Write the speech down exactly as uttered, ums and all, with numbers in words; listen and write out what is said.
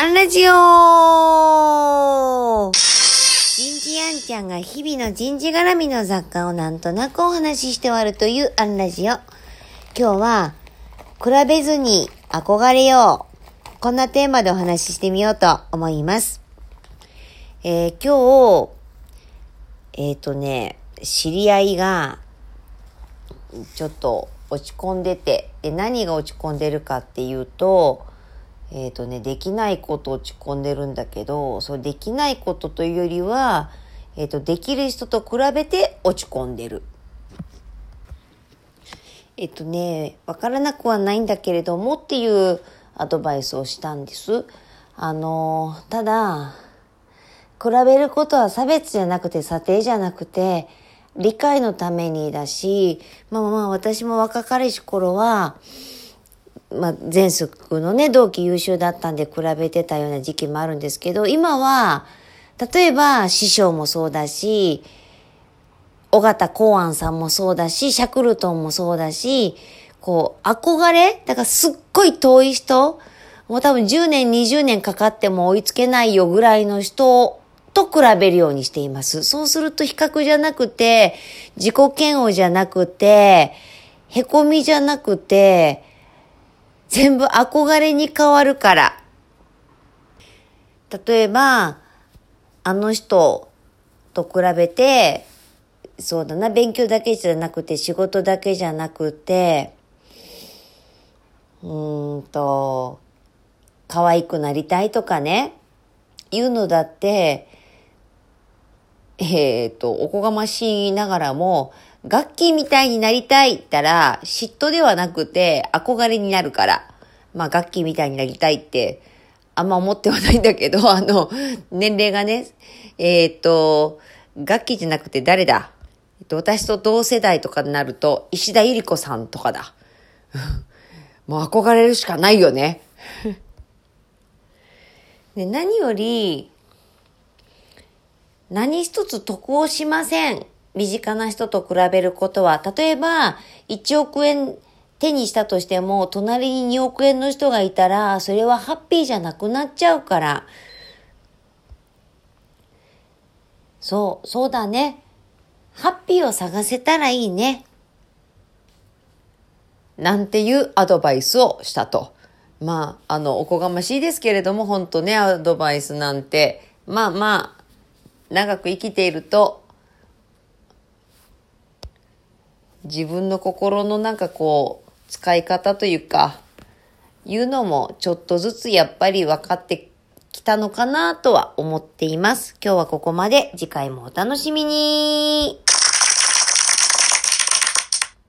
アンラジオ。人事あんちゃんが日々の人事絡みの雑貨をなんとなくお話しして終わるというアンラジオ。今日は比べずに憧れよう、こんなテーマでお話ししてみようと思います。えー、今日えっとね知り合いがちょっと落ち込んでて、で何が落ち込んでるかっていうとえっとね、できないこと落ち込んでるんだけど、そうできないことというよりは、えっと、できる人と比べて落ち込んでる。えっとね、わからなくはないんだけれどもっていうアドバイスをしたんです。あの、ただ、比べることは差別じゃなくて査定じゃなくて、理解のためにだし、まあまあ私も若かりし頃は、まあ、前職のね、同期優秀だったんで比べてたような時期もあるんですけど、今は、例えば師匠もそうだし、尾形公安さんもそうだし、シャクルトンもそうだし、こう、憧れだからすっごい遠い人、もう多分じゅうねん、にじゅうねんかかっても追いつけないよぐらいの人と比べるようにしています。そうすると比較じゃなくて、自己嫌悪じゃなくて、へこみじゃなくて、全部憧れに変わるから。例えば、あの人と比べて、そうだな、勉強だけじゃなくて、仕事だけじゃなくて、うーんと、可愛くなりたいとかね、いうのだって、えっと、おこがましいながらも、ガッキーみたいになりたいったら、嫉妬ではなくて憧れになるから。まあ、ガッキーみたいになりたいって、あんま思ってはないんだけど、あの、年齢がね、えっと、ガッキーじゃなくて誰だ？えっと、私と同世代とかになると、石田ゆり子さんとかだ。もう憧れるしかないよね。で、何より、何一つ得をしません。身近な人と比べることは、例えばいちおくえん手にしたとしても、隣ににおくえんの人がいたら、それはハッピーじゃなくなっちゃうから。そう、そうだね。ハッピーを探せたらいいね。なんていうアドバイスをしたと。まあ、あの、おこがましいですけれども、本当ね、アドバイスなんて、まあまあ、長く生きていると、自分の心のなんかこう使い方というかいうのもちょっとずつやっぱり分かってきたのかなとは思っています。今日はここまで。次回もお楽しみに。